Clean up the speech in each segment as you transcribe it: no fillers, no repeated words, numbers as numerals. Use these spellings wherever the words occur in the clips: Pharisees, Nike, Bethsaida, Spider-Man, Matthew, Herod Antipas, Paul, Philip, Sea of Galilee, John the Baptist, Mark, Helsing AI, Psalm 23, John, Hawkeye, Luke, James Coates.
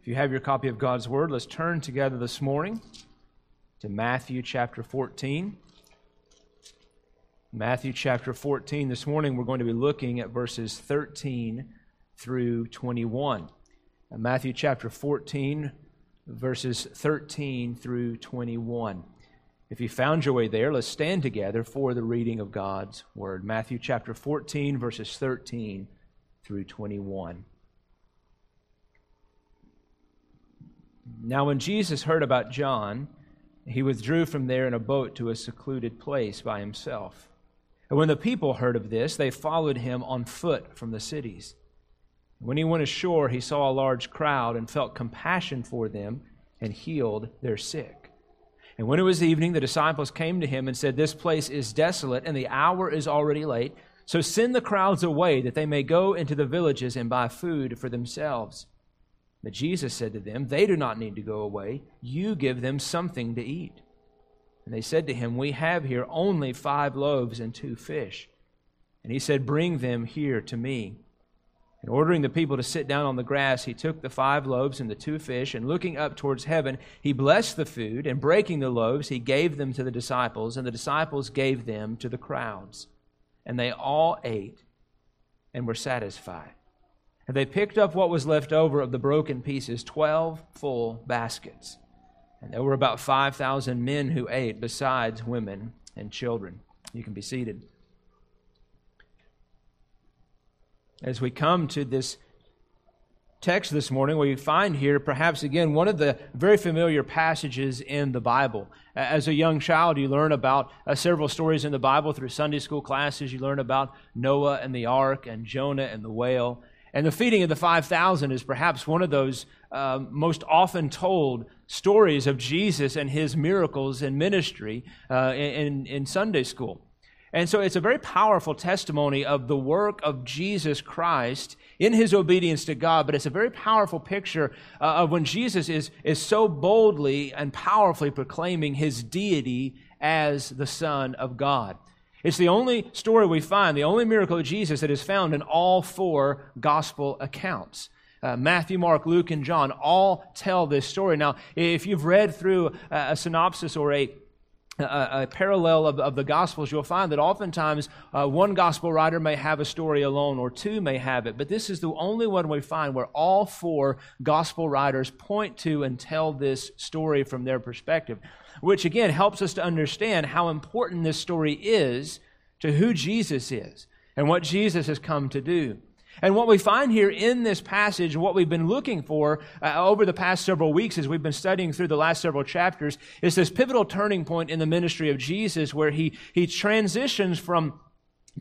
If you have your copy of God's Word, let's turn together this morning to Matthew chapter 14. Matthew chapter 14. This morning we're going to be looking at verses 13 through 21. Matthew chapter 14, verses 13 through 21. If you found your way there, let's stand together for the reading of God's Word. Matthew chapter 14, verses 13 through 21. Now when Jesus heard about John, he withdrew from there in a boat to a secluded place by himself. And when the people heard of this, they followed him on foot from the cities. When he went ashore, he saw a large crowd and felt compassion for them and healed their sick. And when it was evening, the disciples came to him and said, "This place is desolate, and the hour is already late. So send the crowds away that they may go into the villages and buy food for themselves." But Jesus said to them, "They do not need to go away. You give them something to eat." And they said to him, "We have here only 5 loaves and 2 fish. And he said, "Bring them here to me." And ordering the people to sit down on the grass, he took the 5 loaves and the 2 fish, and looking up towards heaven, he blessed the food, and breaking the loaves, he gave them to the disciples, and the disciples gave them to the crowds. And they all ate and were satisfied. And they picked up what was left over of the broken pieces, 12 full baskets. And there were about 5,000 men who ate, besides women and children. You can be seated. As we come to this text this morning, we find here perhaps again one of the very familiar passages in the Bible. As a young child, you learn about several stories in the Bible through Sunday school classes. You learn about Noah and the ark and Jonah and the whale. And the feeding of the 5,000 is perhaps one of those most often told stories of Jesus and his miracles and ministry in Sunday school. And so it's a very powerful testimony of the work of Jesus Christ in his obedience to God, but it's a very powerful picture of when Jesus is so boldly and powerfully proclaiming his deity as the Son of God. It's the only story we find, the only miracle of Jesus that is found in all 4 gospel accounts. Matthew, Mark, Luke, and John all tell this story. Now, if you've read through a synopsis or a parallel of the Gospels, you'll find that oftentimes one Gospel writer may have a story alone, or 2 may have it, but this is the only one we find where all 4 Gospel writers point to and tell this story from their perspective, which again helps us to understand how important this story is to who Jesus is and what Jesus has come to do. And what we find here in this passage, what we've been looking for over the past several weeks as we've been studying through the last several chapters, is this pivotal turning point in the ministry of Jesus where he transitions from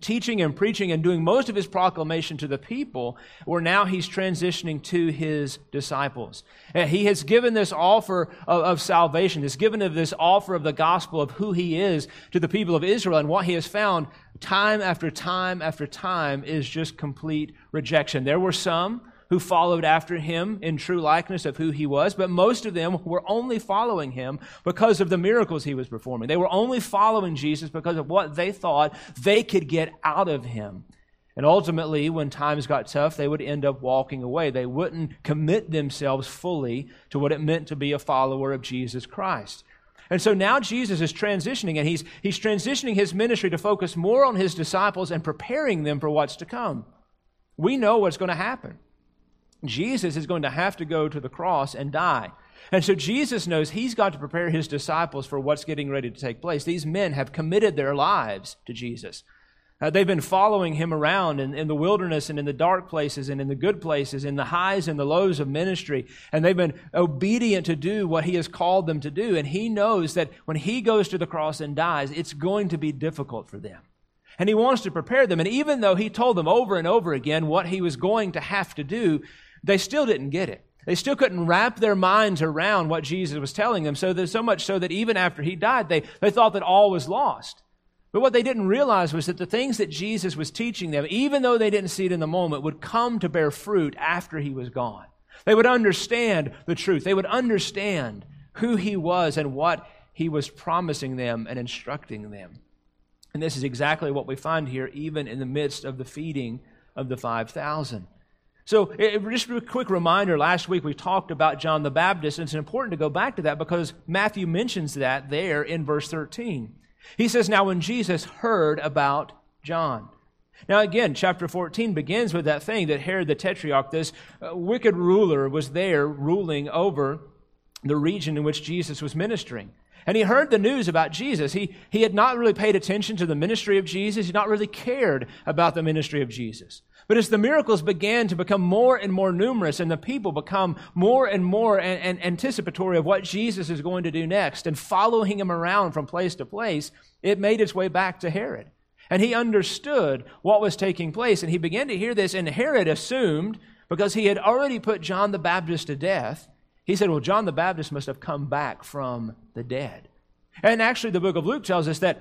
teaching and preaching and doing most of his proclamation to the people, where now he's transitioning to his disciples. He has given this offer of salvation, has given this offer of the gospel of who he is to the people of Israel, and what he has found time after time after time is just complete rejection. There were some who followed after him in true likeness of who he was, but most of them were only following him because of the miracles he was performing. They were only following Jesus because of what they thought they could get out of him. And ultimately, when times got tough, they would end up walking away. They wouldn't commit themselves fully to what it meant to be a follower of Jesus Christ. And so now Jesus is transitioning, and he's transitioning his ministry to focus more on his disciples and preparing them for what's to come. We know what's going to happen. Jesus is going to have to go to the cross and die. And so Jesus knows he's got to prepare his disciples for what's getting ready to take place. These men have committed their lives to Jesus. They've been following him around in the wilderness and in the dark places and in the good places, in the highs and the lows of ministry. And they've been obedient to do what he has called them to do. And he knows that when he goes to the cross and dies, it's going to be difficult for them. And he wants to prepare them. And even though he told them over and over again what he was going to have to do, they still didn't get it. They still couldn't wrap their minds around what Jesus was telling them, so much so that even after he died, they thought that all was lost. But what they didn't realize was that the things that Jesus was teaching them, even though they didn't see it in the moment, would come to bear fruit after he was gone. They would understand the truth. They would understand who he was and what he was promising them and instructing them. And this is exactly what we find here, even in the midst of the feeding of the 5,000. So just a quick reminder, last week we talked about John the Baptist, and it's important to go back to that because Matthew mentions that there in verse 13. He says, now when Jesus heard about John. Now again, chapter 14 begins with that thing that Herod the Tetrarch, this wicked ruler, was there ruling over the region in which Jesus was ministering. And he heard the news about Jesus. He had not really paid attention to the ministry of Jesus. He had not really cared about the ministry of Jesus. But as the miracles began to become more and more numerous and the people become more and more anticipatory of what Jesus is going to do next and following him around from place to place, it made its way back to Herod. And he understood what was taking place. And he began to hear this. And Herod assumed, because he had already put John the Baptist to death, he said, well, John the Baptist must have come back from the dead. And actually, the book of Luke tells us that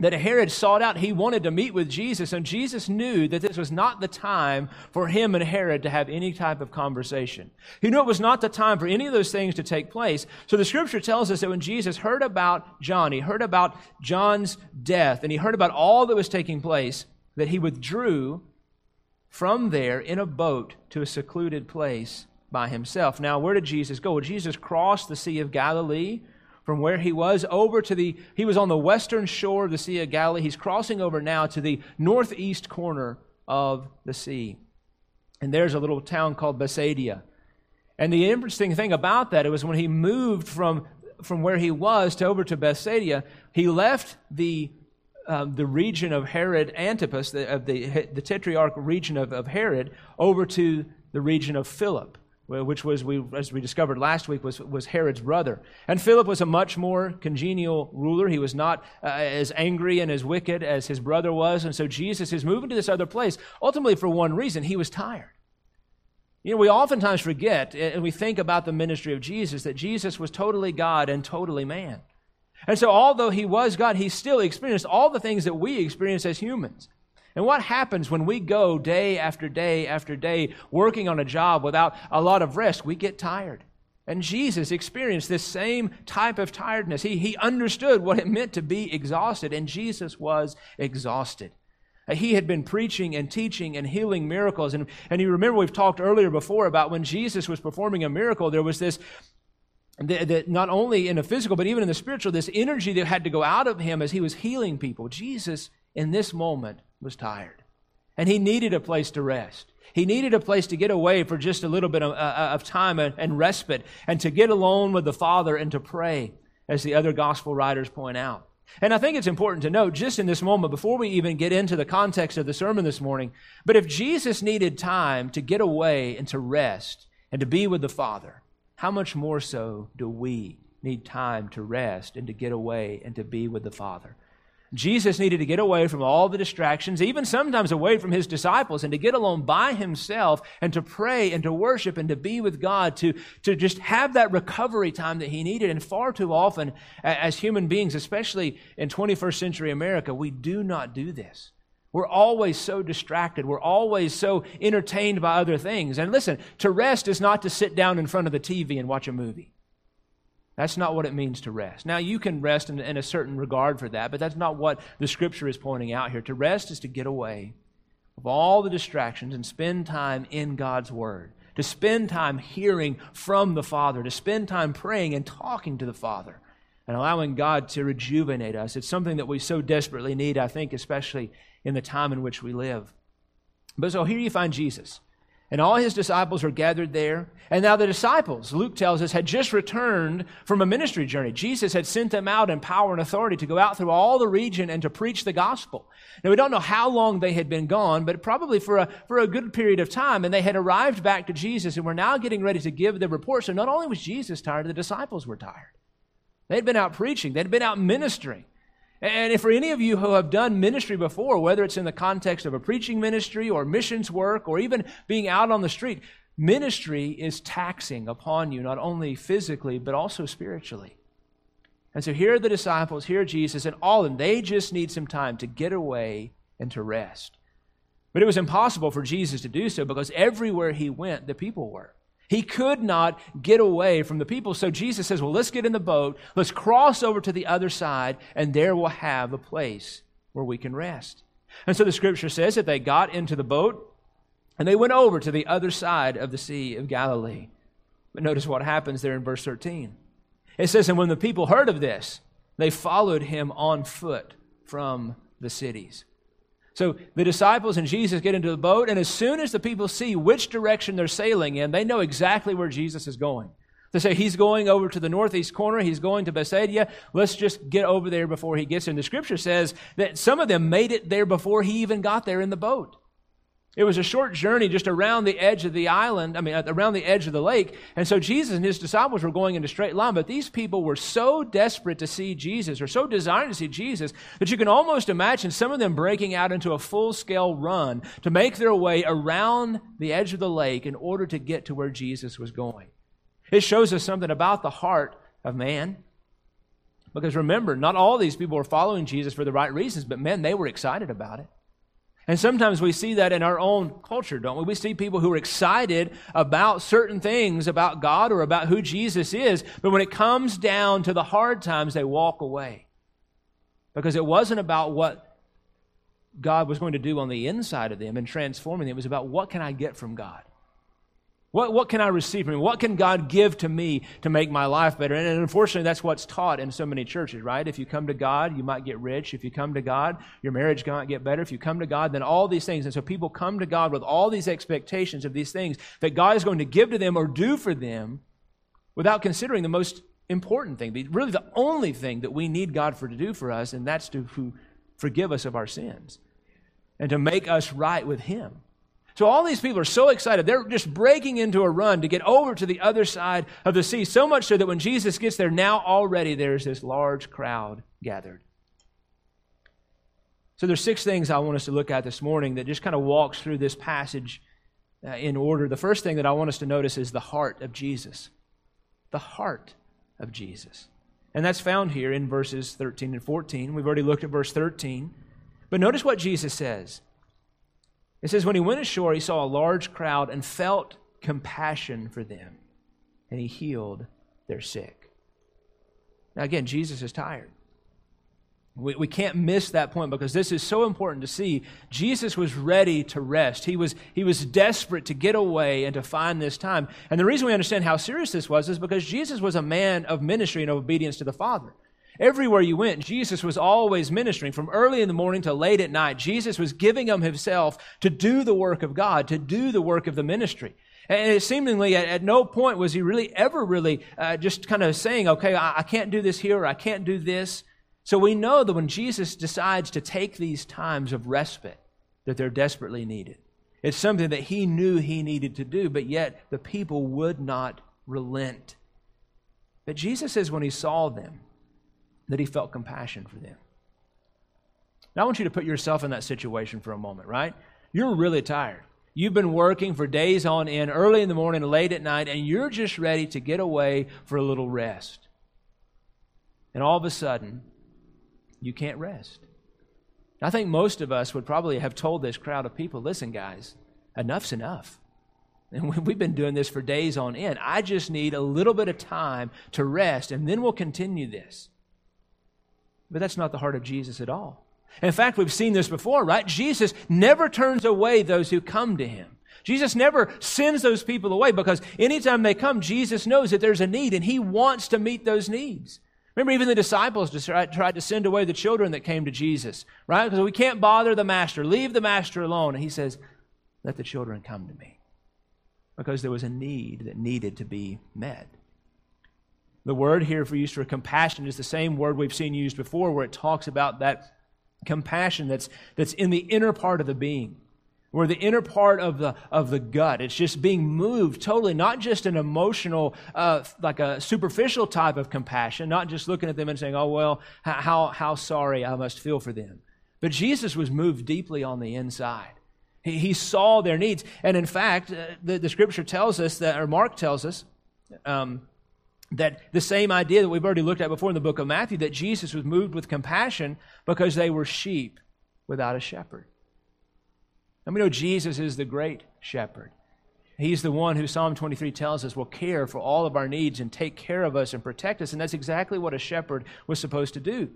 Herod sought out, he wanted to meet with Jesus, and Jesus knew that this was not the time for him and Herod to have any type of conversation. He knew it was not the time for any of those things to take place. So the scripture tells us that when Jesus heard about John, he heard about John's death, and he heard about all that was taking place, that he withdrew from there in a boat to a secluded place by himself. Now, where did Jesus go? Well, Jesus crossed the Sea of Galilee from where he was over to he was on the western shore of the Sea of Galilee. He's crossing over now to the northeast corner of the sea. And there's a little town called Bethsaida. And the interesting thing about that, it was when he moved from where he was to over to Bethsaida, he left the region of Herod Antipas, the Tetrarch region of Herod, over to the region of Philip, which was, as we discovered last week, was Herod's brother. And Philip was a much more congenial ruler. He was not as angry and as wicked as his brother was. And so Jesus is moving to this other place, ultimately for one reason: he was tired. You know, we oftentimes forget, and we think about the ministry of Jesus, that Jesus was totally God and totally man. And so although he was God, he still experienced all the things that we experience as humans. And what happens when we go day after day after day working on a job without a lot of rest? We get tired. And Jesus experienced this same type of tiredness. He understood what it meant to be exhausted, and Jesus was exhausted. He had been preaching and teaching and healing miracles. And you remember we've talked earlier before about when Jesus was performing a miracle, there was this, that not only in the physical but even in the spiritual, this energy that had to go out of him as he was healing people. Jesus, in this moment, was tired. And he needed a place to rest. He needed a place to get away for just a little bit of time and respite, and to get alone with the Father and to pray, as the other gospel writers point out. And I think it's important to note, just in this moment, before we even get into the context of the sermon this morning, but if Jesus needed time to get away and to rest and to be with the Father, how much more so do we need time to rest and to get away and to be with the Father? Jesus needed to get away from all the distractions, even sometimes away from his disciples, and to get alone by himself and to pray and to worship and to be with God, to just have that recovery time that he needed. And far too often, as human beings, especially in 21st century America, we do not do this. We're always so distracted. We're always so entertained by other things. And listen, to rest is not to sit down in front of the TV and watch a movie. That's not what it means to rest. Now, you can rest in a certain regard for that, but that's not what the Scripture is pointing out here. To rest is to get away of all the distractions and spend time in God's Word, to spend time hearing from the Father, to spend time praying and talking to the Father, and allowing God to rejuvenate us. It's something that we so desperately need, I think, especially in the time in which we live. But so here you find Jesus, and all his disciples are gathered there. And now the disciples, Luke tells us, had just returned from a ministry journey. Jesus had sent them out in power and authority to go out through all the region and to preach the gospel. Now, we don't know how long they had been gone, but probably for a good period of time. And they had arrived back to Jesus and were now getting ready to give the report. So not only was Jesus tired, the disciples were tired. They'd been out preaching. They'd been out ministering. And if for any of you who have done ministry before, whether it's in the context of a preaching ministry or missions work or even being out on the street, ministry is taxing upon you, not only physically, but also spiritually. And so here are the disciples, here are Jesus, and all of them, they just need some time to get away and to rest. But it was impossible for Jesus to do so because everywhere he went, the people were. He could not get away from the people. So Jesus says, well, let's get in the boat. Let's cross over to the other side, and there we'll have a place where we can rest. And so the scripture says that they got into the boat, And they went over to the other side of the Sea of Galilee. But notice what happens there in verse 13. It says, and when the people heard of this, they followed him on foot from the cities. So the disciples and Jesus get into the boat, and as soon as the people see which direction they're sailing in, they know exactly where Jesus is going. They say, he's going over to the northeast corner. He's going to Bethsaida. Let's just get over there before he gets there. And the Scripture says that some of them made it there before he even got there in the boat. It was a short journey just around the edge of the island, around the edge of the lake. And so Jesus and his disciples were going in a straight line, but these people were so desperate to see Jesus, or so desiring to see Jesus, that you can almost imagine some of them breaking out into a full-scale run to make their way around the edge of the lake in order to get to where Jesus was going. It shows us something about the heart of man. Because remember, not all these people were following Jesus for the right reasons, but man, they were excited about it. And sometimes we see that in our own culture, don't we? We see people who are excited about certain things, about God or about who Jesus is, but when it comes down to the hard times, they walk away. Because it wasn't about what God was going to do on the inside of them and transforming them. It was about, what can I get from God? What can I receive from Him? What can God give to me to make my life better? And unfortunately, that's what's taught in so many churches, right? If you come to God, you might get rich. If you come to God, your marriage might get better. If you come to God, then all these things. And so people come to God with all these expectations of these things that God is going to give to them or do for them without considering the most important thing, really the only thing that we need God for to do for us, and that's to forgive us of our sins and to make us right with Him. So all these people are so excited. They're just breaking into a run to get over to the other side of the sea, so much so that when Jesus gets there, now already there's this large crowd gathered. So there's 6 things I want us to look at this morning that just kind of walks through this passage in order. The first thing that I want us to notice is the heart of Jesus. The heart of Jesus. And that's found here in verses 13 and 14. We've already looked at verse 13. But notice what Jesus says. It says, when he went ashore, he saw a large crowd and felt compassion for them, and he healed their sick. Now again, Jesus is tired. We can't miss that point, because this is so important to see. Jesus was ready to rest. He was desperate to get away and to find this time. And the reason we understand how serious this was is because Jesus was a man of ministry and of obedience to the Father. Everywhere you went, Jesus was always ministering. From early in the morning to late at night, Jesus was giving of himself to do the work of God, to do the work of the ministry. And it seemingly at no point was he really ever just kind of saying, okay, I can't do this here, or I can't do this. So we know that when Jesus decides to take these times of respite, that they're desperately needed. It's something that he knew he needed to do, but yet the people would not relent. But Jesus says when he saw them, that he felt compassion for them. Now I want you to put yourself in that situation for a moment, right? You're really tired. You've been working for days on end, early in the morning, late at night, and you're just ready to get away for a little rest. And all of a sudden, you can't rest. I think most of us would probably have told this crowd of people, listen guys, enough's enough. And we've been doing this for days on end. I just need a little bit of time to rest, and then we'll continue this. But that's not the heart of Jesus at all. In fact, we've seen this before, right? Jesus never turns away those who come to him. Jesus never sends those people away, because anytime they come, Jesus knows that there's a need and he wants to meet those needs. Remember, even the disciples tried to send away the children that came to Jesus, right? Because we can't bother the master. Leave the master alone. And he says, let the children come to me, because there was a need that needed to be met. The word here for use for compassion is the same word we've seen used before, where it talks about that compassion that's in the inner part of the being, where the inner part of the gut. It's just being moved totally, not just an emotional, like a superficial type of compassion, not just looking at them and saying, oh, well, how sorry I must feel for them. But Jesus was moved deeply on the inside. He saw their needs. And in fact, the Scripture tells us that, or Mark tells us, that the same idea that we've already looked at before in the book of Matthew, that Jesus was moved with compassion because they were sheep without a shepherd. And we know Jesus is the great shepherd. He's the one who Psalm 23 tells us will care for all of our needs and take care of us and protect us. And that's exactly what a shepherd was supposed to do.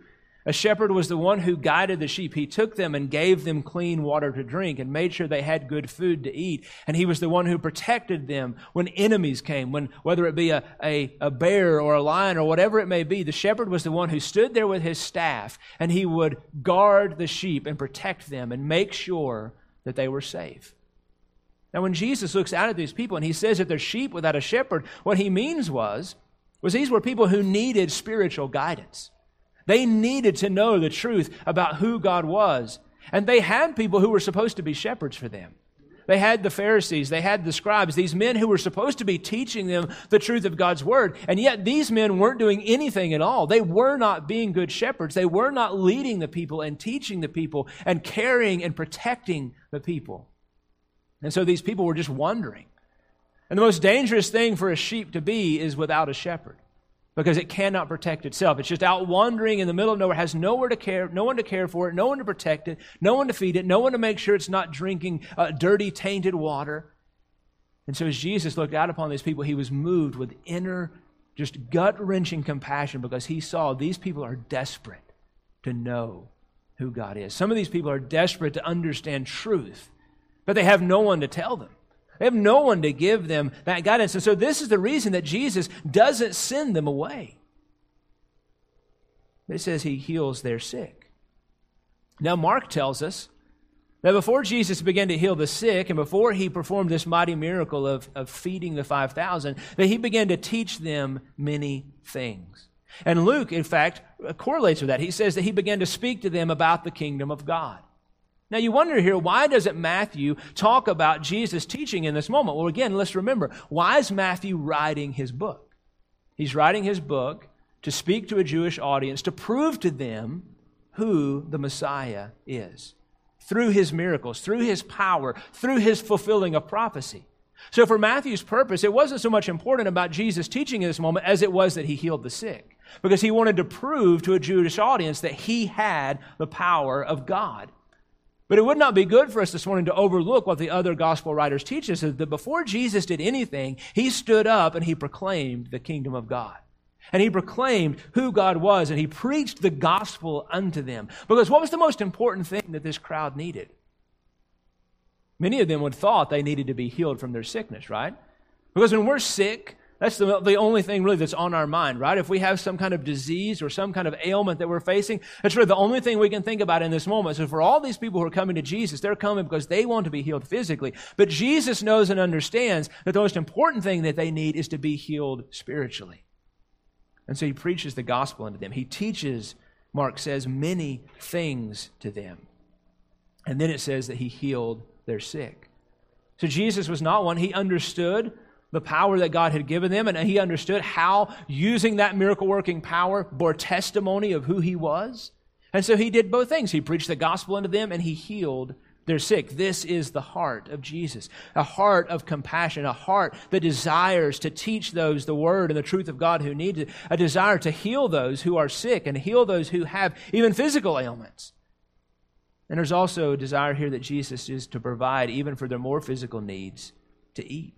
A shepherd was the one who guided the sheep. He took them and gave them clean water to drink and made sure they had good food to eat. And he was the one who protected them when enemies came, when whether it be a bear or a lion or whatever it may be. The shepherd was the one who stood there with his staff, and he would guard the sheep and protect them and make sure that they were safe. Now, when Jesus looks out at these people and he says that they're sheep without a shepherd, what he means was these were people who needed spiritual guidance. They needed to know the truth about who God was. And they had people who were supposed to be shepherds for them. They had the Pharisees, they had the scribes, these men who were supposed to be teaching them the truth of God's word. And yet these men weren't doing anything at all. They were not being good shepherds. They were not leading the people and teaching the people and caring and protecting the people. And so these people were just wandering. And the most dangerous thing for a sheep to be is without a shepherd, because it cannot protect itself. It's just out wandering in the middle of nowhere, has nowhere to care, no one to care for it, no one to protect it, no one to feed it, no one to make sure it's not drinking dirty, tainted water. And so as Jesus looked out upon these people, he was moved with inner, just gut-wrenching compassion, because he saw these people are desperate to know who God is. Some of these people are desperate to understand truth, but they have no one to tell them. They have no one to give them that guidance. And so this is the reason that Jesus doesn't send them away. It says he heals their sick. Now Mark tells us that before Jesus began to heal the sick and before he performed this mighty miracle of feeding the 5,000, that he began to teach them many things. And Luke, in fact, correlates with that. He says that he began to speak to them about the kingdom of God. Now you wonder here, why doesn't Matthew talk about Jesus teaching in this moment? Well, again, let's remember, why is Matthew writing his book? He's writing his book to speak to a Jewish audience, to prove to them who the Messiah is, through his miracles, through his power, through his fulfilling of prophecy. So for Matthew's purpose, it wasn't so much important about Jesus teaching in this moment as it was that he healed the sick, because he wanted to prove to a Jewish audience that he had the power of God. But it would not be good for us this morning to overlook what the other gospel writers teach us, is that before Jesus did anything, he stood up and he proclaimed the kingdom of God. And he proclaimed who God was, and he preached the gospel unto them. Because what was the most important thing that this crowd needed? Many of them would thought they needed to be healed from their sickness, right? Because when we're sick, that's the only thing really that's on our mind, right? If we have some kind of disease or some kind of ailment that we're facing, that's really the only thing we can think about in this moment. So for all these people who are coming to Jesus, they're coming because they want to be healed physically. But Jesus knows and understands that the most important thing that they need is to be healed spiritually. And so he preaches the gospel unto them. He teaches, Mark says, many things to them. And then it says that he healed their sick. So Jesus was not one. He understood the power that God had given them, and he understood how using that miracle-working power bore testimony of who he was. And so he did both things. He preached the gospel unto them, and he healed their sick. This is the heart of Jesus, a heart of compassion, a heart that desires to teach those the word and the truth of God who need it, a desire to heal those who are sick and heal those who have even physical ailments. And there's also a desire here that Jesus is to provide, even for their more physical needs, to eat.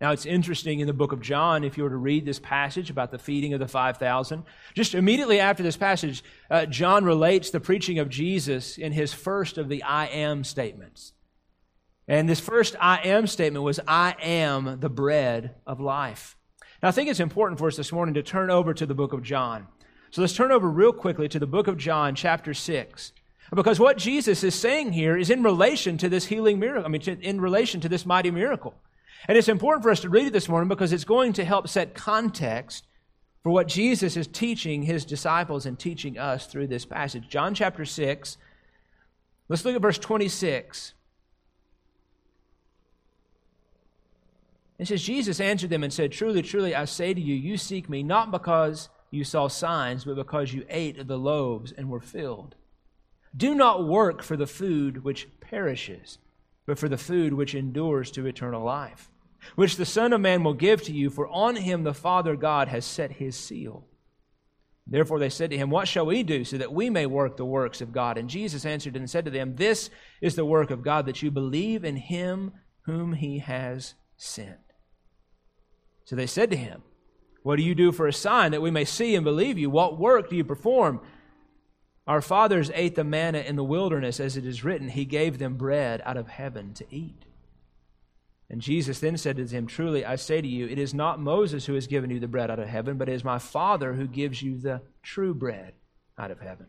Now, it's interesting in the book of John, if you were to read this passage about the feeding of the 5,000, just immediately after this passage, John relates the preaching of Jesus in his first of the I am statements. And this first I am statement was, I am the bread of life. Now, I think it's important for us this morning to turn over to the book of John. So let's turn over real quickly to the book of John, chapter 6. Because what Jesus is saying here is in relation to this healing miracle, in relation to this mighty miracle. And it's important for us to read it this morning because it's going to help set context for what Jesus is teaching his disciples and teaching us through this passage. John chapter 6, let's look at verse 26. It says, Jesus answered them and said, Truly, truly, I say to you, you seek me not because you saw signs, but because you ate of the loaves and were filled. Do not work for the food which perishes, but for the food which endures to eternal life, which the Son of Man will give to you, for on him the Father God has set his seal. Therefore they said to him, What shall we do so that we may work the works of God? And Jesus answered and said to them, This is the work of God, that you believe in him whom he has sent. So they said to him, What do you do for a sign that we may see and believe you? What work do you perform? Our fathers ate the manna in the wilderness, as it is written, he gave them bread out of heaven to eat. And Jesus then said to him, truly, I say to you, it is not Moses who has given you the bread out of heaven, but it is my Father who gives you the true bread out of heaven.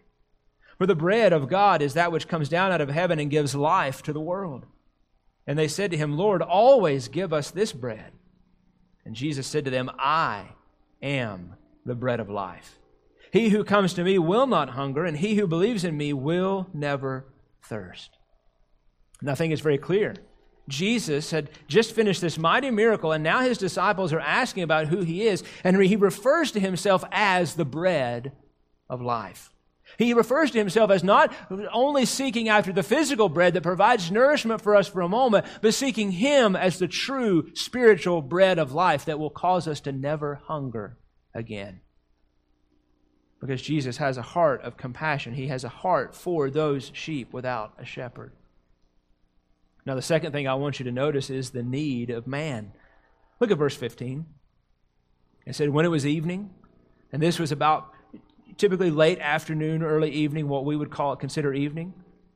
For the bread of God is that which comes down out of heaven and gives life to the world. And they said to him, Lord, always give us this bread. And Jesus said to them, I am the bread of life. He who comes to me will not hunger, and he who believes in me will never thirst. And I think it's very clear. Jesus had just finished this mighty miracle, and now his disciples are asking about who he is, and he refers to himself as the bread of life. He refers to himself as not only seeking after the physical bread that provides nourishment for us for a moment, but seeking him as the true spiritual bread of life that will cause us to never hunger again. Because Jesus has a heart of compassion. He has a heart for those sheep without a shepherd. Now, the second thing I want you to notice is the need of man. Look at verse 15. It said, when it was evening, and this was about typically late afternoon, early evening, what we would consider evening.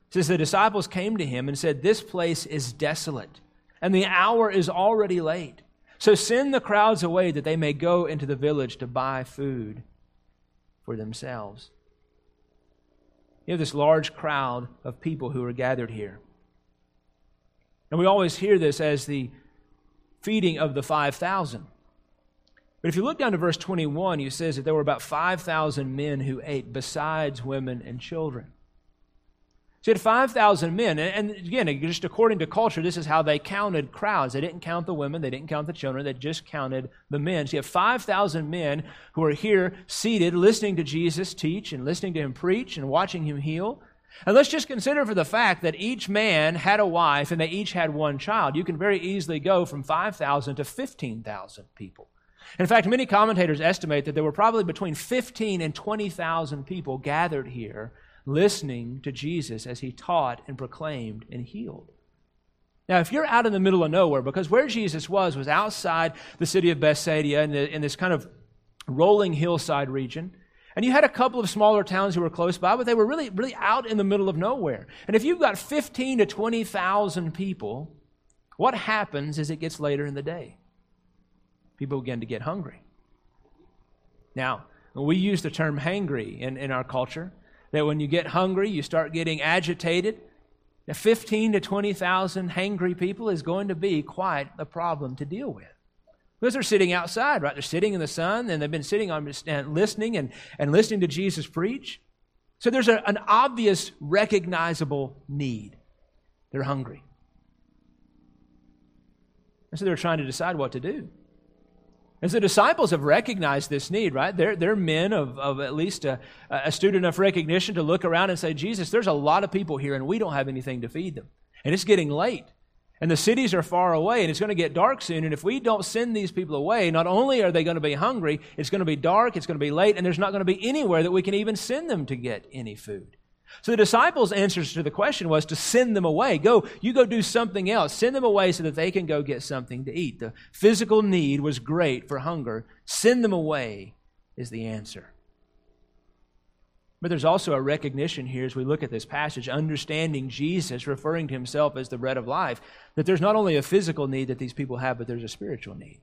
It says, the disciples came to him and said, this place is desolate, and the hour is already late. So send the crowds away that they may go into the village to buy food for themselves. You have this large crowd of people who are gathered here. And we always hear this as the feeding of the 5,000. But if you look down to verse 21, it says that there were about 5,000 men who ate besides women and children. So you had 5,000 men. And again, just according to culture, this is how they counted crowds. They didn't count the women. They didn't count the children. They just counted the men. So you have 5,000 men who are here seated, listening to Jesus teach and listening to him preach and watching him heal. And let's just consider for the fact that each man had a wife and they each had one child. You can very easily go from 5,000 to 15,000 people. In fact, many commentators estimate that there were probably between 15,000 and 20,000 people gathered here listening to Jesus as he taught and proclaimed and healed. Now, if you're out in the middle of nowhere, because where Jesus was outside the city of Bethsaida in this kind of rolling hillside region, and you had a couple of smaller towns who were close by, but they were really, really out in the middle of nowhere. And if you've got 15,000 to 20,000 people, what happens is it gets later in the day. People begin to get hungry. Now, we use the term hangry in our culture, that when you get hungry, you start getting agitated. Now, 15,000 to 20,000 hangry people is going to be quite a problem to deal with. Because they're sitting outside, right? They're sitting in the sun, and they've been sitting on listening and listening to Jesus preach. So there's an obvious, recognizable need. They're hungry. And so they're trying to decide what to do. And so the disciples have recognized this need, right? They're men of at least a astute enough recognition to look around and say, Jesus, there's a lot of people here and we don't have anything to feed them. And it's getting late. And the cities are far away and it's going to get dark soon. And if we don't send these people away, not only are they going to be hungry, it's going to be dark, it's going to be late, and there's not going to be anywhere that we can even send them to get any food. So the disciples' answers to the question was to send them away. You go do something else. Send them away so that they can go get something to eat. The physical need was great for hunger. Send them away is the answer. But there's also a recognition here as we look at this passage, understanding Jesus referring to himself as the bread of life, that there's not only a physical need that these people have, but there's a spiritual need.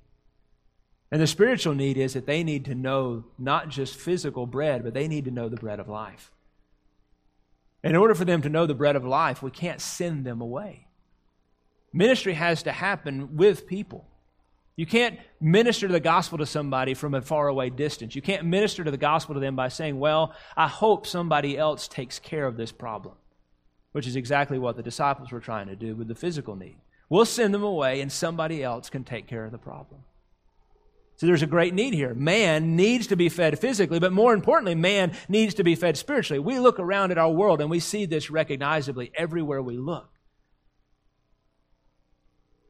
And the spiritual need is that they need to know not just physical bread, but they need to know the bread of life. In order for them to know the bread of life, we can't send them away. Ministry has to happen with people. You can't minister the gospel to somebody from a faraway distance. You can't minister to the gospel to them by saying, well, I hope somebody else takes care of this problem, which is exactly what the disciples were trying to do with the physical need. We'll send them away and somebody else can take care of the problem. So there's a great need here. Man needs to be fed physically, but more importantly, man needs to be fed spiritually. We look around at our world and we see this recognizably everywhere we look.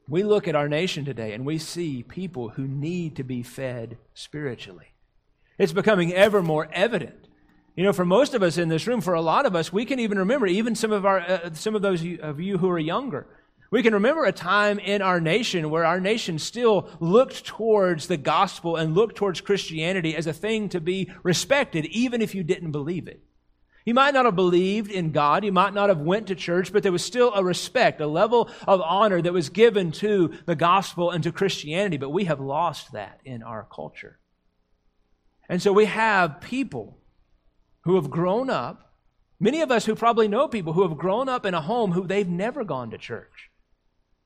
We look at our nation today and we see people who need to be fed spiritually. It's becoming ever more evident. You know, for most of us in this room, for a lot of us, we can even remember, even some of those of you who are younger, We can remember a time in our nation where our nation still looked towards the gospel and looked towards Christianity as a thing to be respected, even if you didn't believe it. You might not have believed in God, you might not have went to church, but there was still a respect, a level of honor that was given to the gospel and to Christianity, but we have lost that in our culture. And so we have people who have grown up, many of us who probably know people who have grown up in a home who they've never gone to church.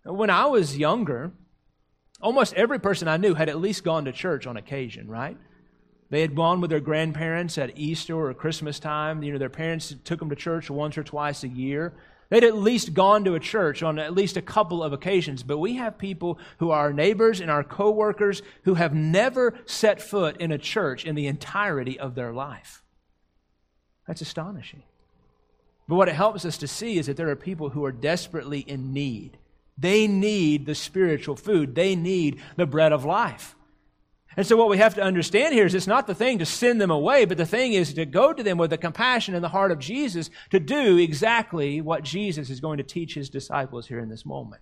When I was younger, almost every person I knew had at least gone to church on occasion, right? They had gone with their grandparents at Easter or Christmas time. You know, their parents took them to church once or twice a year. They'd at least gone to a church on at least a couple of occasions. But we have people who are our neighbors and our coworkers who have never set foot in a church in the entirety of their life. That's astonishing. But what it helps us to see is that there are people who are desperately in need. They need the spiritual food. They need the bread of life. And so what we have to understand here is it's not the thing to send them away, but the thing is to go to them with the compassion and the heart of Jesus to do exactly what Jesus is going to teach his disciples here in this moment.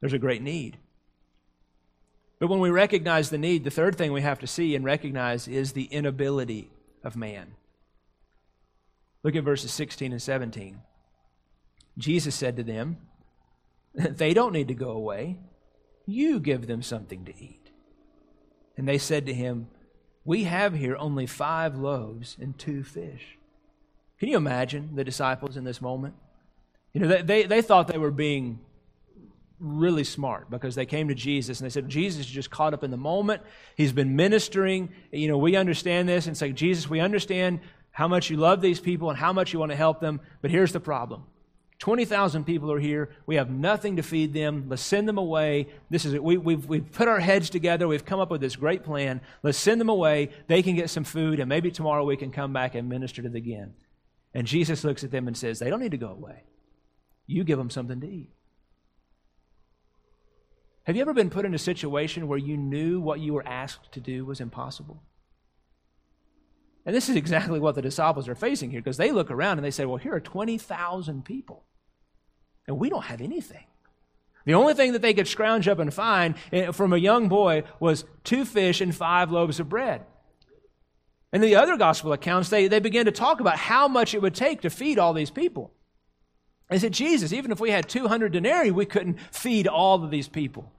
There's a great need. But when we recognize the need, the third thing we have to see and recognize is the inability of man. Look at verses 16 and 17. Jesus said to them, "They don't need to go away. You give them something to eat." And they said to him, "We have here only 5 loaves and 2 fish. Can you imagine the disciples in this moment? You know, they thought they were being really smart because they came to Jesus and they said, Jesus is just caught up in the moment. He's been ministering. You know, we understand this. And it's like, Jesus, we understand how much you love these people and how much you want to help them. But here's the problem. 20,000 people are here. We have nothing to feed them. Let's send them away. This is it. We've put our heads together. We've come up with this great plan. Let's send them away. They can get some food, and maybe tomorrow we can come back and minister to them again." And Jesus looks at them and says, "They don't need to go away. You give them something to eat." Have you ever been put in a situation where you knew what you were asked to do was impossible? And this is exactly what the disciples are facing here, because they look around and they say, well, here are 20,000 people, and we don't have anything. The only thing that they could scrounge up and find from a young boy was 2 fish and 5 loaves of bread. And the other gospel accounts, they begin to talk about how much it would take to feed all these people. They said, Jesus, even if we had 200 denarii, we couldn't feed all of these people.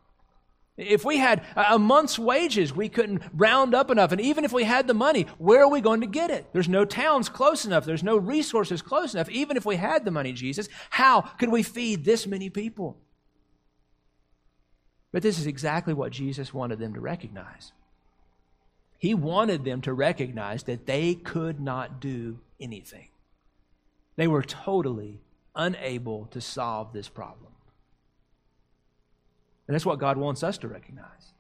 If we had a month's wages, we couldn't round up enough. And even if we had the money, where are we going to get it? There's no towns close enough. There's no resources close enough. Even if we had the money, Jesus, how could we feed this many people? But this is exactly what Jesus wanted them to recognize. He wanted them to recognize that they could not do anything. They were totally unable to solve this problem. And that's what God wants us to recognize.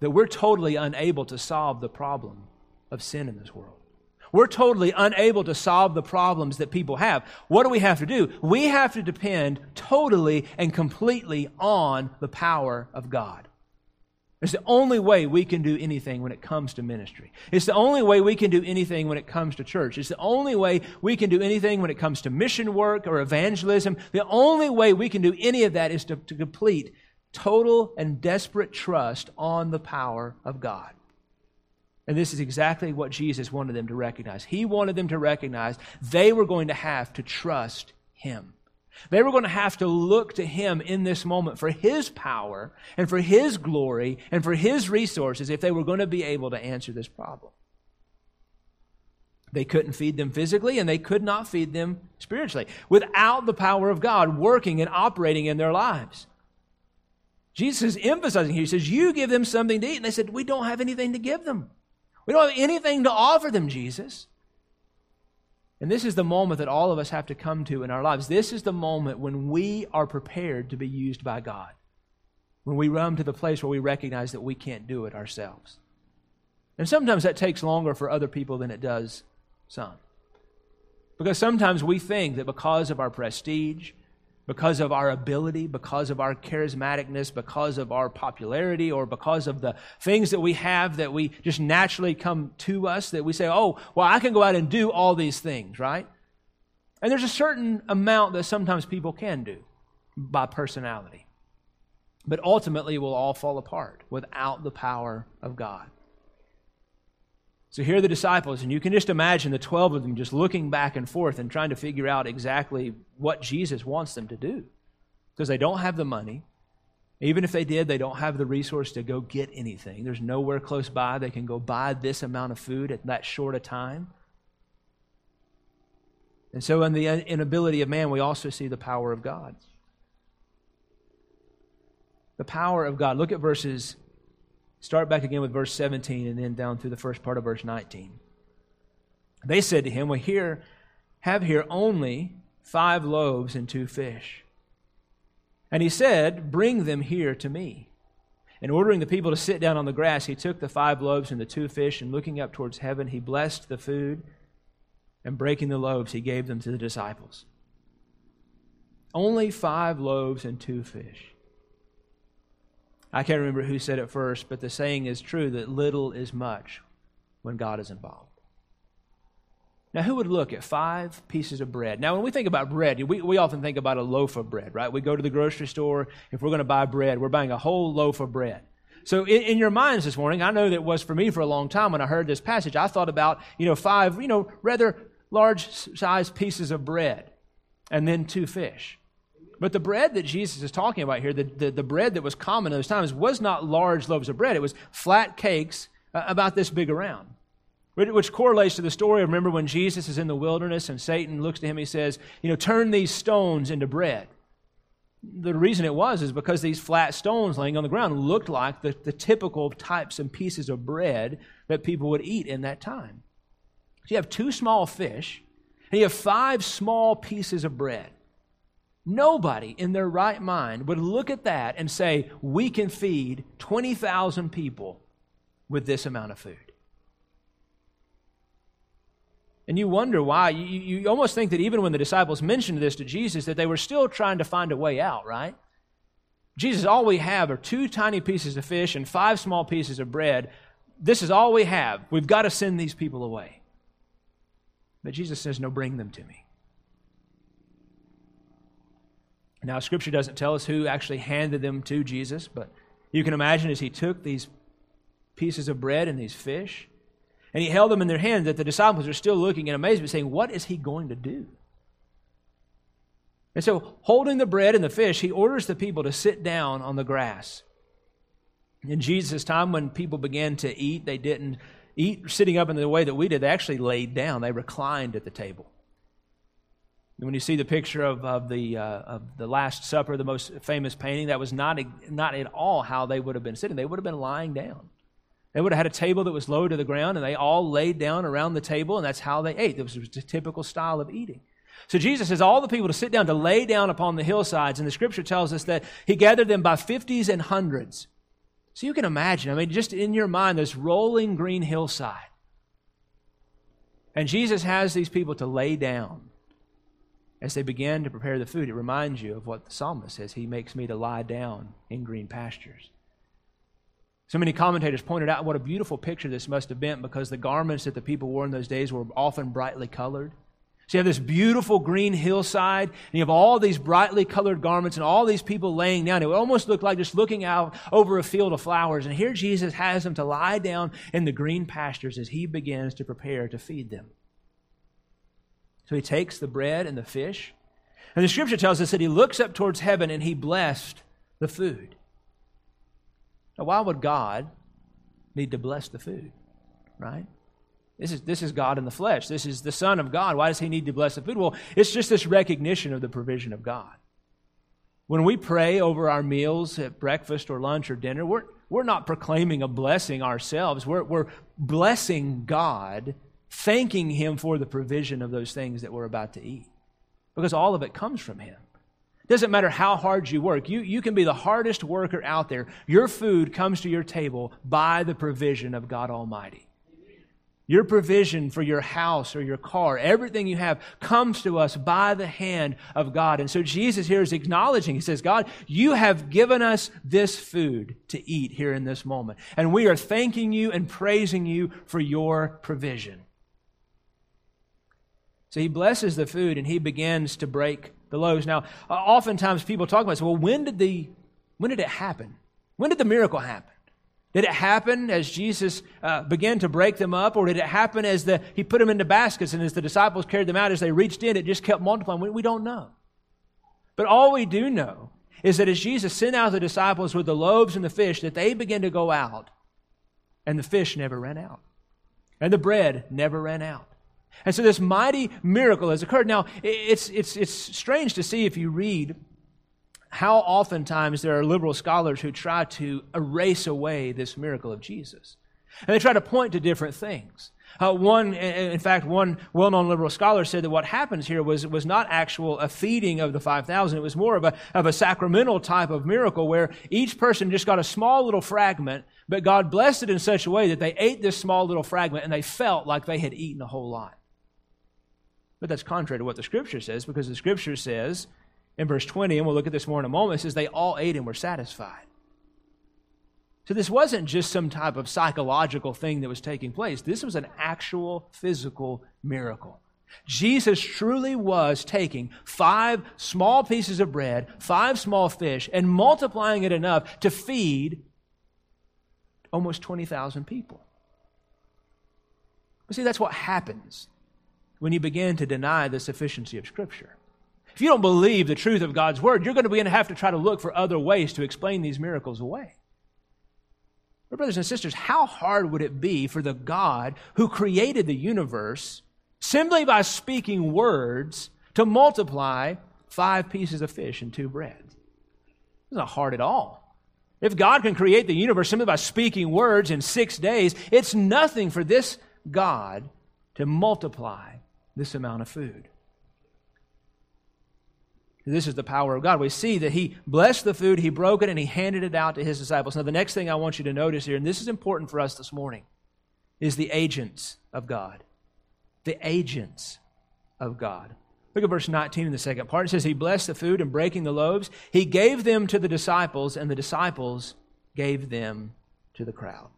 That we're totally unable to solve the problem of sin in this world. We're totally unable to solve the problems that people have. What do we have to do? We have to depend totally and completely on the power of God. It's the only way we can do anything when it comes to ministry. It's the only way we can do anything when it comes to church. It's the only way we can do anything when it comes to mission work or evangelism. The only way we can do any of that is to complete total and desperate trust on the power of God. And this is exactly what Jesus wanted them to recognize. He wanted them to recognize they were going to have to trust Him. They were going to have to look to Him in this moment for His power and for His glory and for His resources if they were going to be able to answer this problem. They couldn't feed them physically, and they could not feed them spiritually without the power of God working and operating in their lives. Jesus is emphasizing here. He says, you give them something to eat. And they said, we don't have anything to give them. We don't have anything to offer them, Jesus. And this is the moment that all of us have to come to in our lives. This is the moment when we are prepared to be used by God. When we run to the place where we recognize that we can't do it ourselves. And sometimes that takes longer for other people than it does some. Because sometimes we think that because of our prestige, because of our ability, because of our charismaticness, because of our popularity, or because of the things that we have that we just naturally come to us, that we say, oh, well, I can go out and do all these things, right? And there's a certain amount that sometimes people can do. by personality. But ultimately, we'll all fall apart without the power of God. So here are the disciples, and you can just imagine the 12 of them just looking back and forth and trying to figure out exactly what Jesus wants them to do, because they don't have the money. Even if they did, they don't have the resource to go get anything. There's nowhere close by they can go buy this amount of food at that short a time. And so in the inability of man, we also see the power of God. The power of God. Look at verses, start back again with verse 17 and then down through the first part of verse 19. They said to him, we have here only 5 loaves and 2 fish. And he said, bring them here to me. And ordering the people to sit down on the grass, he took the 5 loaves and the 2 fish, and looking up towards heaven, he blessed the food, and breaking the loaves, he gave them to the disciples. Only 5 loaves and 2 fish. I can't remember who said it first, but the saying is true that little is much when God is involved. Now, who would look at 5 pieces of bread? Now, when we think about bread, we often think about a loaf of bread, right? We go to the grocery store. If we're going to buy bread, we're buying a whole loaf of bread. So in your minds this morning, I know that was for me for a long time when I heard this passage. I thought about, 5, rather large-sized pieces of bread and then 2 fish. But the bread that Jesus is talking about here, the bread that was common in those times, was not large loaves of bread. It was flat cakes about this big around, which correlates to the story of, remember, when Jesus is in the wilderness and Satan looks to him, he says, turn these stones into bread. The reason it was is because these flat stones laying on the ground looked like the typical types and pieces of bread that people would eat in that time. So you have 2 small fish, and you have 5 small pieces of bread. Nobody in their right mind would look at that and say, we can feed 20,000 people with this amount of food. And you wonder why. You almost think that even when the disciples mentioned this to Jesus, that they were still trying to find a way out, right? Jesus, all we have are 2 tiny pieces of fish and 5 small pieces of bread. This is all we have. We've got to send these people away. But Jesus says, no, bring them to me. Now, Scripture doesn't tell us who actually handed them to Jesus, but you can imagine as he took these pieces of bread and these fish, and he held them in their hand, that the disciples are still looking in amazement, saying, what is he going to do? And so, holding the bread and the fish, he orders the people to sit down on the grass. In Jesus' time, when people began to eat, they didn't eat sitting up in the way that we did. They actually laid down. They reclined at the table. When you see the picture of the Last Supper, the most famous painting, that was not at all how they would have been sitting. They would have been lying down. They would have had a table that was low to the ground, and they all laid down around the table, and that's how they ate. That was a typical style of eating. So Jesus says all the people to sit down, to lay down upon the hillsides, and the Scripture tells us that he gathered them by 50s and 100s. So you can imagine, just in your mind, this rolling green hillside. And Jesus has these people to lay down as they began to prepare the food. It reminds you of what the psalmist says, he makes me to lie down in green pastures. So many commentators pointed out what a beautiful picture this must have been, because the garments that the people wore in those days were often brightly colored. So you have this beautiful green hillside, and you have all these brightly colored garments and all these people laying down. It would almost look like just looking out over a field of flowers. And here Jesus has them to lie down in the green pastures as he begins to prepare to feed them. So he takes the bread and the fish, and the Scripture tells us that he looks up towards heaven and he blessed the food. Now, why would God need to bless the food, right? This is God in the flesh. This is the Son of God. Why does he need to bless the food? Well, it's just this recognition of the provision of God. When we pray over our meals at breakfast or lunch or dinner, we're not proclaiming a blessing ourselves. We're blessing God, thanking him for the provision of those things that we're about to eat, because all of it comes from him. It doesn't matter how hard you work. You can be the hardest worker out there. Your food comes to your table by the provision of God Almighty. Your provision for your house or your car, everything you have, comes to us by the hand of God. And so Jesus here is acknowledging, he says, God, you have given us this food to eat here in this moment, and we are thanking you and praising you for your provision. So he blesses the food and he begins to break the loaves. Now, oftentimes people talk about, well, when did it happen? When did the miracle happen? Did it happen as Jesus began to break them up, or did it happen as he put them into baskets, and as the disciples carried them out, as they reached in, it just kept multiplying? We don't know. But all we do know is that as Jesus sent out the disciples with the loaves and the fish, that they began to go out, and the fish never ran out, and the bread never ran out. And so this mighty miracle has occurred. Now, it's strange to see if you read how oftentimes there are liberal scholars who try to erase away this miracle of Jesus. And they try to point to different things. In fact, one well-known liberal scholar said that what happens here was not actual a feeding of the 5,000. It was more of a sacramental type of miracle where each person just got a small little fragment, but God blessed it in such a way that they ate this small little fragment and they felt like they had eaten a whole lot. But that's contrary to what the Scripture says, because the Scripture says in verse 20, and we'll look at this more in a moment, it says they all ate and were satisfied. So this wasn't just some type of psychological thing that was taking place. This was an actual physical miracle. Jesus truly was taking 5 small pieces of bread, 5 small fish, and multiplying it enough to feed almost 20,000 people. But see, that's what happens when you begin to deny the sufficiency of Scripture. If you don't believe the truth of God's Word, you're going to have to try to look for other ways to explain these miracles away. But brothers and sisters, how hard would it be for the God who created the universe, simply by speaking words, to multiply 5 pieces of fish and 2 bread? It's not hard at all. If God can create the universe simply by speaking words in 6 days, it's nothing for this God to multiply this amount of food. This is the power of God. We see that He blessed the food, He broke it, and He handed it out to His disciples. Now, the next thing I want you to notice here, and this is important for us this morning, is the agents of God. The agents of God. Look at verse 19 in the second part. It says, He blessed the food and breaking the loaves, He gave them to the disciples, and the disciples gave them to the crowd.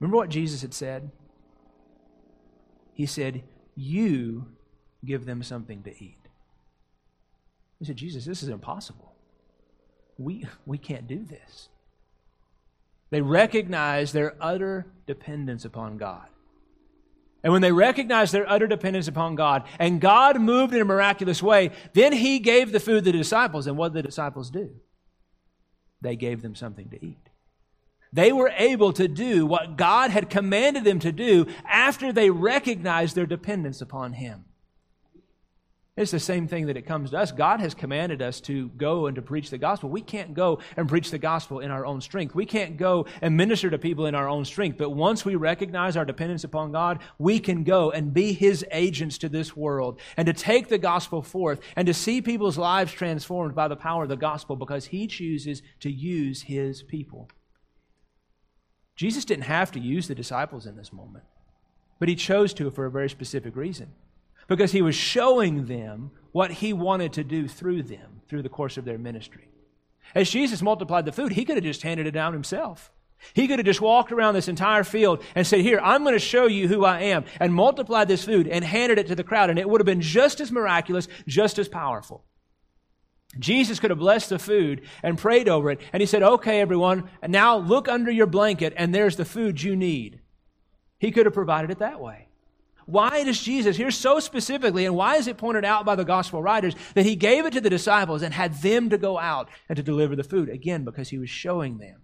Remember what Jesus had said? He said, you give them something to eat. He said, Jesus, this is impossible. We can't do this. They recognize their utter dependence upon God. And when they recognize their utter dependence upon God, and God moved in a miraculous way, then He gave the food to the disciples. And what did the disciples do? They gave them something to eat. They were able to do what God had commanded them to do after they recognized their dependence upon Him. It's the same thing that it comes to us. God has commanded us to go and to preach the gospel. We can't go and preach the gospel in our own strength. We can't go and minister to people in our own strength. But once we recognize our dependence upon God, we can go and be His agents to this world and to take the gospel forth and to see people's lives transformed by the power of the gospel, because He chooses to use His people. Jesus didn't have to use the disciples in this moment, but He chose to for a very specific reason. Because He was showing them what He wanted to do through them, through the course of their ministry. As Jesus multiplied the food, He could have just handed it out Himself. He could have just walked around this entire field and said, here, I'm going to show you who I am, and multiplied this food and handed it to the crowd, and it would have been just as miraculous, just as powerful. Jesus could have blessed the food and prayed over it, and He said, okay, everyone, now look under your blanket, and there's the food you need. He could have provided it that way. Why does Jesus here so specifically, and why is it pointed out by the gospel writers, that He gave it to the disciples and had them to go out and to deliver the food? Again, because He was showing them,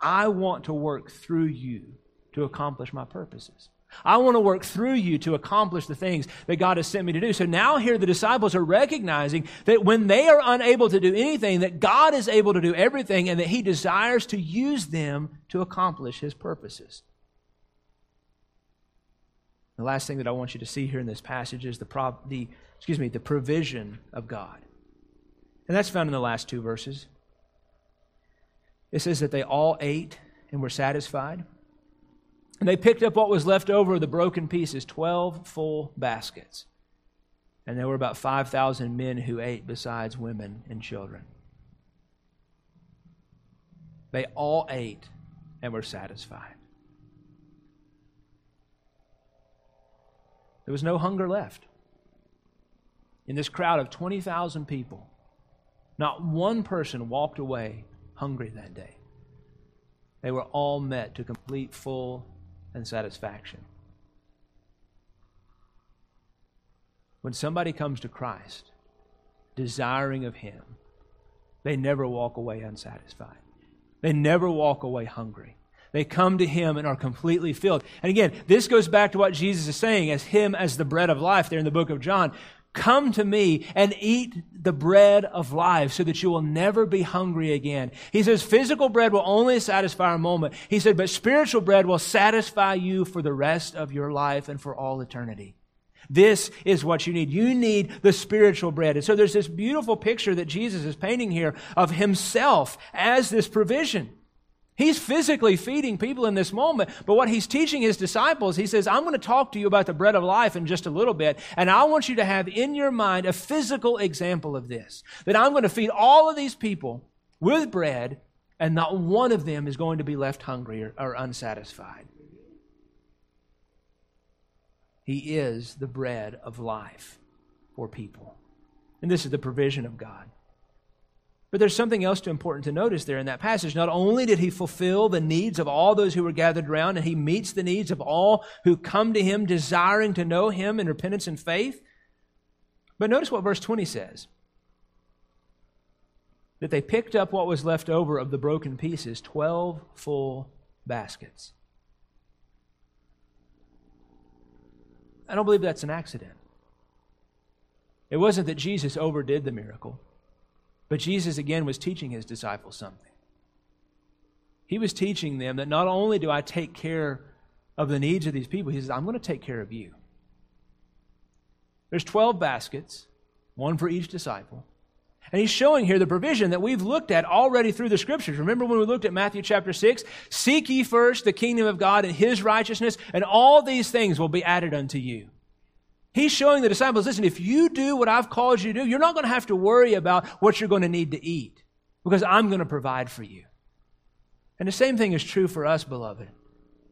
I want to work through you to accomplish my purposes. I want to work through you to accomplish the things that God has sent me to do. So now here the disciples are recognizing that when they are unable to do anything, that God is able to do everything and that He desires to use them to accomplish His purposes. The last thing that I want you to see here in this passage is the provision of God. And that's found in the last 2 verses. It says that they all ate and were satisfied. And they picked up what was left over of the broken pieces, 12 full baskets. And there were about 5,000 men who ate, besides women and children. They all ate and were satisfied. There was no hunger left. in this crowd of 20,000 people, not one person walked away hungry that day. They were all met to complete, full, and satisfaction. When somebody comes to Christ, desiring of Him, they never walk away unsatisfied. They never walk away hungry. They come to Him and are completely filled. And again, this goes back to what Jesus is saying as Him as the bread of life there in the book of John. Come to me and eat the bread of life so that you will never be hungry again. He says physical bread will only satisfy a moment. He said, but spiritual bread will satisfy you for the rest of your life and for all eternity. This is what you need. You need the spiritual bread. And so there's this beautiful picture that Jesus is painting here of Himself as this provision. He's physically feeding people in this moment, but what He's teaching His disciples, He says, I'm going to talk to you about the bread of life in just a little bit, and I want you to have in your mind a physical example of this, that I'm going to feed all of these people with bread, and not one of them is going to be left hungry or unsatisfied. He is the bread of life for people. And this is the provision of God. But there's something else too important to notice there in that passage. Not only did He fulfill the needs of all those who were gathered around, and He meets the needs of all who come to Him desiring to know Him in repentance and faith, but notice what verse 20 says. That they picked up what was left over of the broken pieces, 12 full baskets. I don't believe that's an accident. It wasn't that Jesus overdid the miracle. But Jesus, again, was teaching His disciples something. He was teaching them that not only do I take care of the needs of these people, He says, I'm going to take care of you. There's 12 baskets, one for each disciple. And He's showing here the provision that we've looked at already through the Scriptures. Remember when we looked at Matthew chapter 6? Seek ye first the kingdom of God and His righteousness, and all these things will be added unto you. He's showing the disciples, listen, if you do what I've called you to do, you're not going to have to worry about what you're going to need to eat because I'm going to provide for you. And the same thing is true for us, beloved.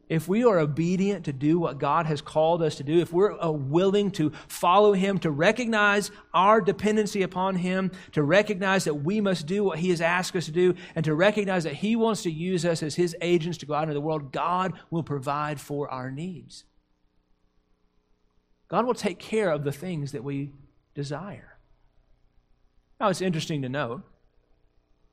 If we are obedient to do what God has called us to do, if we're willing to follow Him, to recognize our dependency upon Him, to recognize that we must do what He has asked us to do, and to recognize that He wants to use us as His agents to go out into the world, God will provide for our needs. God will take care of the things that we desire. Now, it's interesting to note,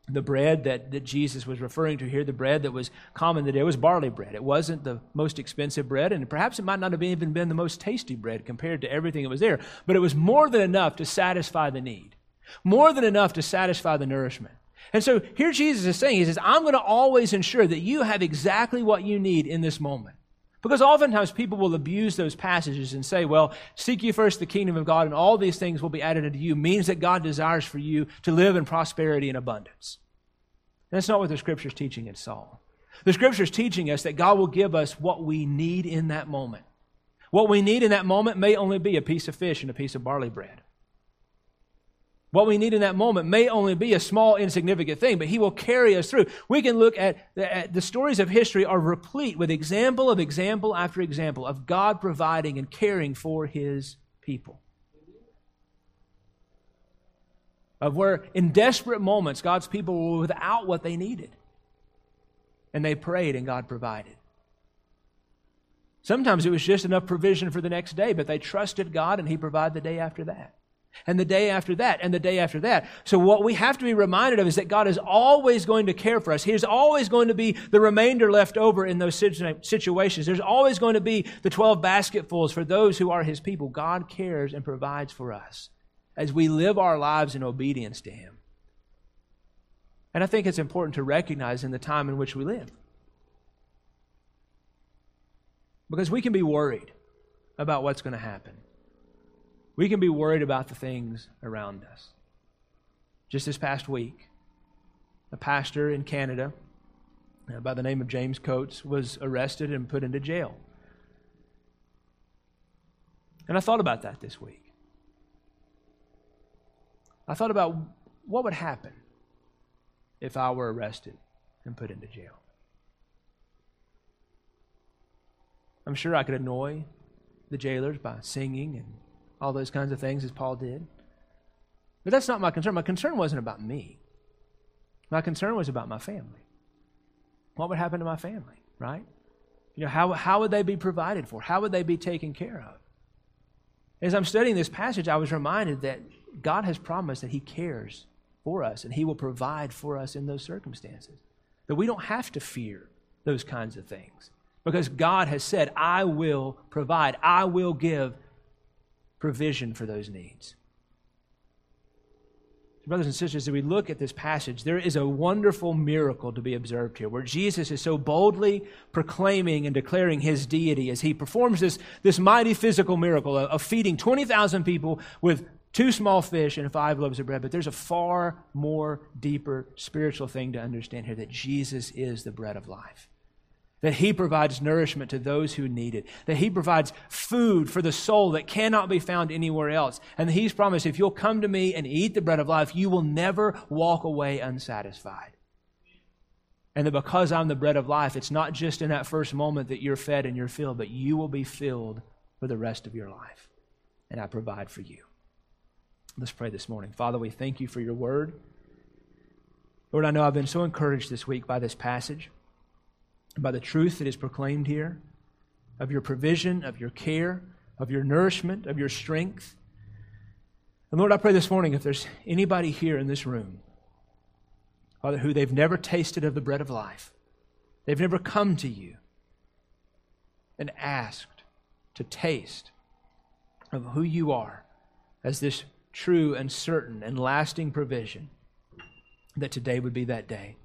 the bread that Jesus was referring to here, the bread that was common that it was barley bread. It wasn't the most expensive bread, and perhaps it might not have even been the most tasty bread compared to everything that was there, but it was more than enough to satisfy the need, more than enough to satisfy the nourishment. And so here Jesus is saying, He says, I'm going to always ensure that you have exactly what you need in this moment. Because oftentimes people will abuse those passages and say, well, seek ye first the kingdom of God and all these things will be added unto you, means that God desires for you to live in prosperity and abundance. And that's not what the Scripture's teaching at all. The Scripture's teaching us that God will give us what we need in that moment. What we need in that moment may only be a piece of fish and a piece of barley bread. What we need in that moment may only be a small, insignificant thing, but He will carry us through. We can look at the stories of history are replete with example after example of God providing and caring for His people. Of where in desperate moments, God's people were without what they needed. And they prayed and God provided. Sometimes it was just enough provision for the next day, but they trusted God and He provided the day after that. And the day after that, and the day after that. So what we have to be reminded of is that God is always going to care for us. He is always going to be the remainder left over in those situations. There's always going to be the 12 basketfuls for those who are His people. God cares and provides for us as we live our lives in obedience to Him. And I think it's important to recognize in the time in which we live. Because we can be worried about what's going to happen. We can be worried about the things around us. Just this past week, a pastor in Canada by the name of James Coates was arrested and put into jail. And I thought about that this week. I thought about what would happen if I were arrested and put into jail. I'm sure I could annoy the jailers by singing and all those kinds of things as Paul did. But that's not my concern. My concern wasn't about me. My concern was about my family. What would happen to my family, right? You know, how would they be provided for? How would they be taken care of? As I'm studying this passage, I was reminded that God has promised that He cares for us and He will provide for us in those circumstances, that we don't have to fear those kinds of things because God has said, I will provide, I will give provision for those needs. Brothers and sisters, as we look at this passage, there is a wonderful miracle to be observed here where Jesus is so boldly proclaiming and declaring His deity as He performs this mighty physical miracle of feeding 20,000 people with 2 small fish and 5 loaves of bread. But there's a far more deeper spiritual thing to understand here, that Jesus is the bread of life, that He provides nourishment to those who need it, that He provides food for the soul that cannot be found anywhere else. And He's promised, if you'll come to me and eat the bread of life, you will never walk away unsatisfied. And that because I'm the bread of life, it's not just in that first moment that you're fed and you're filled, but you will be filled for the rest of your life. And I provide for you. Let's pray this morning. Father, we thank you for your word. Lord, I know I've been so encouraged this week by this passage, by the truth that is proclaimed here, of your provision, of your care, of your nourishment, of your strength. And Lord, I pray this morning, if there's anybody here in this room, Father, who they've never tasted of the bread of life, they've never come to you and asked to taste of who you are as this true and certain and lasting provision, that today would be that day.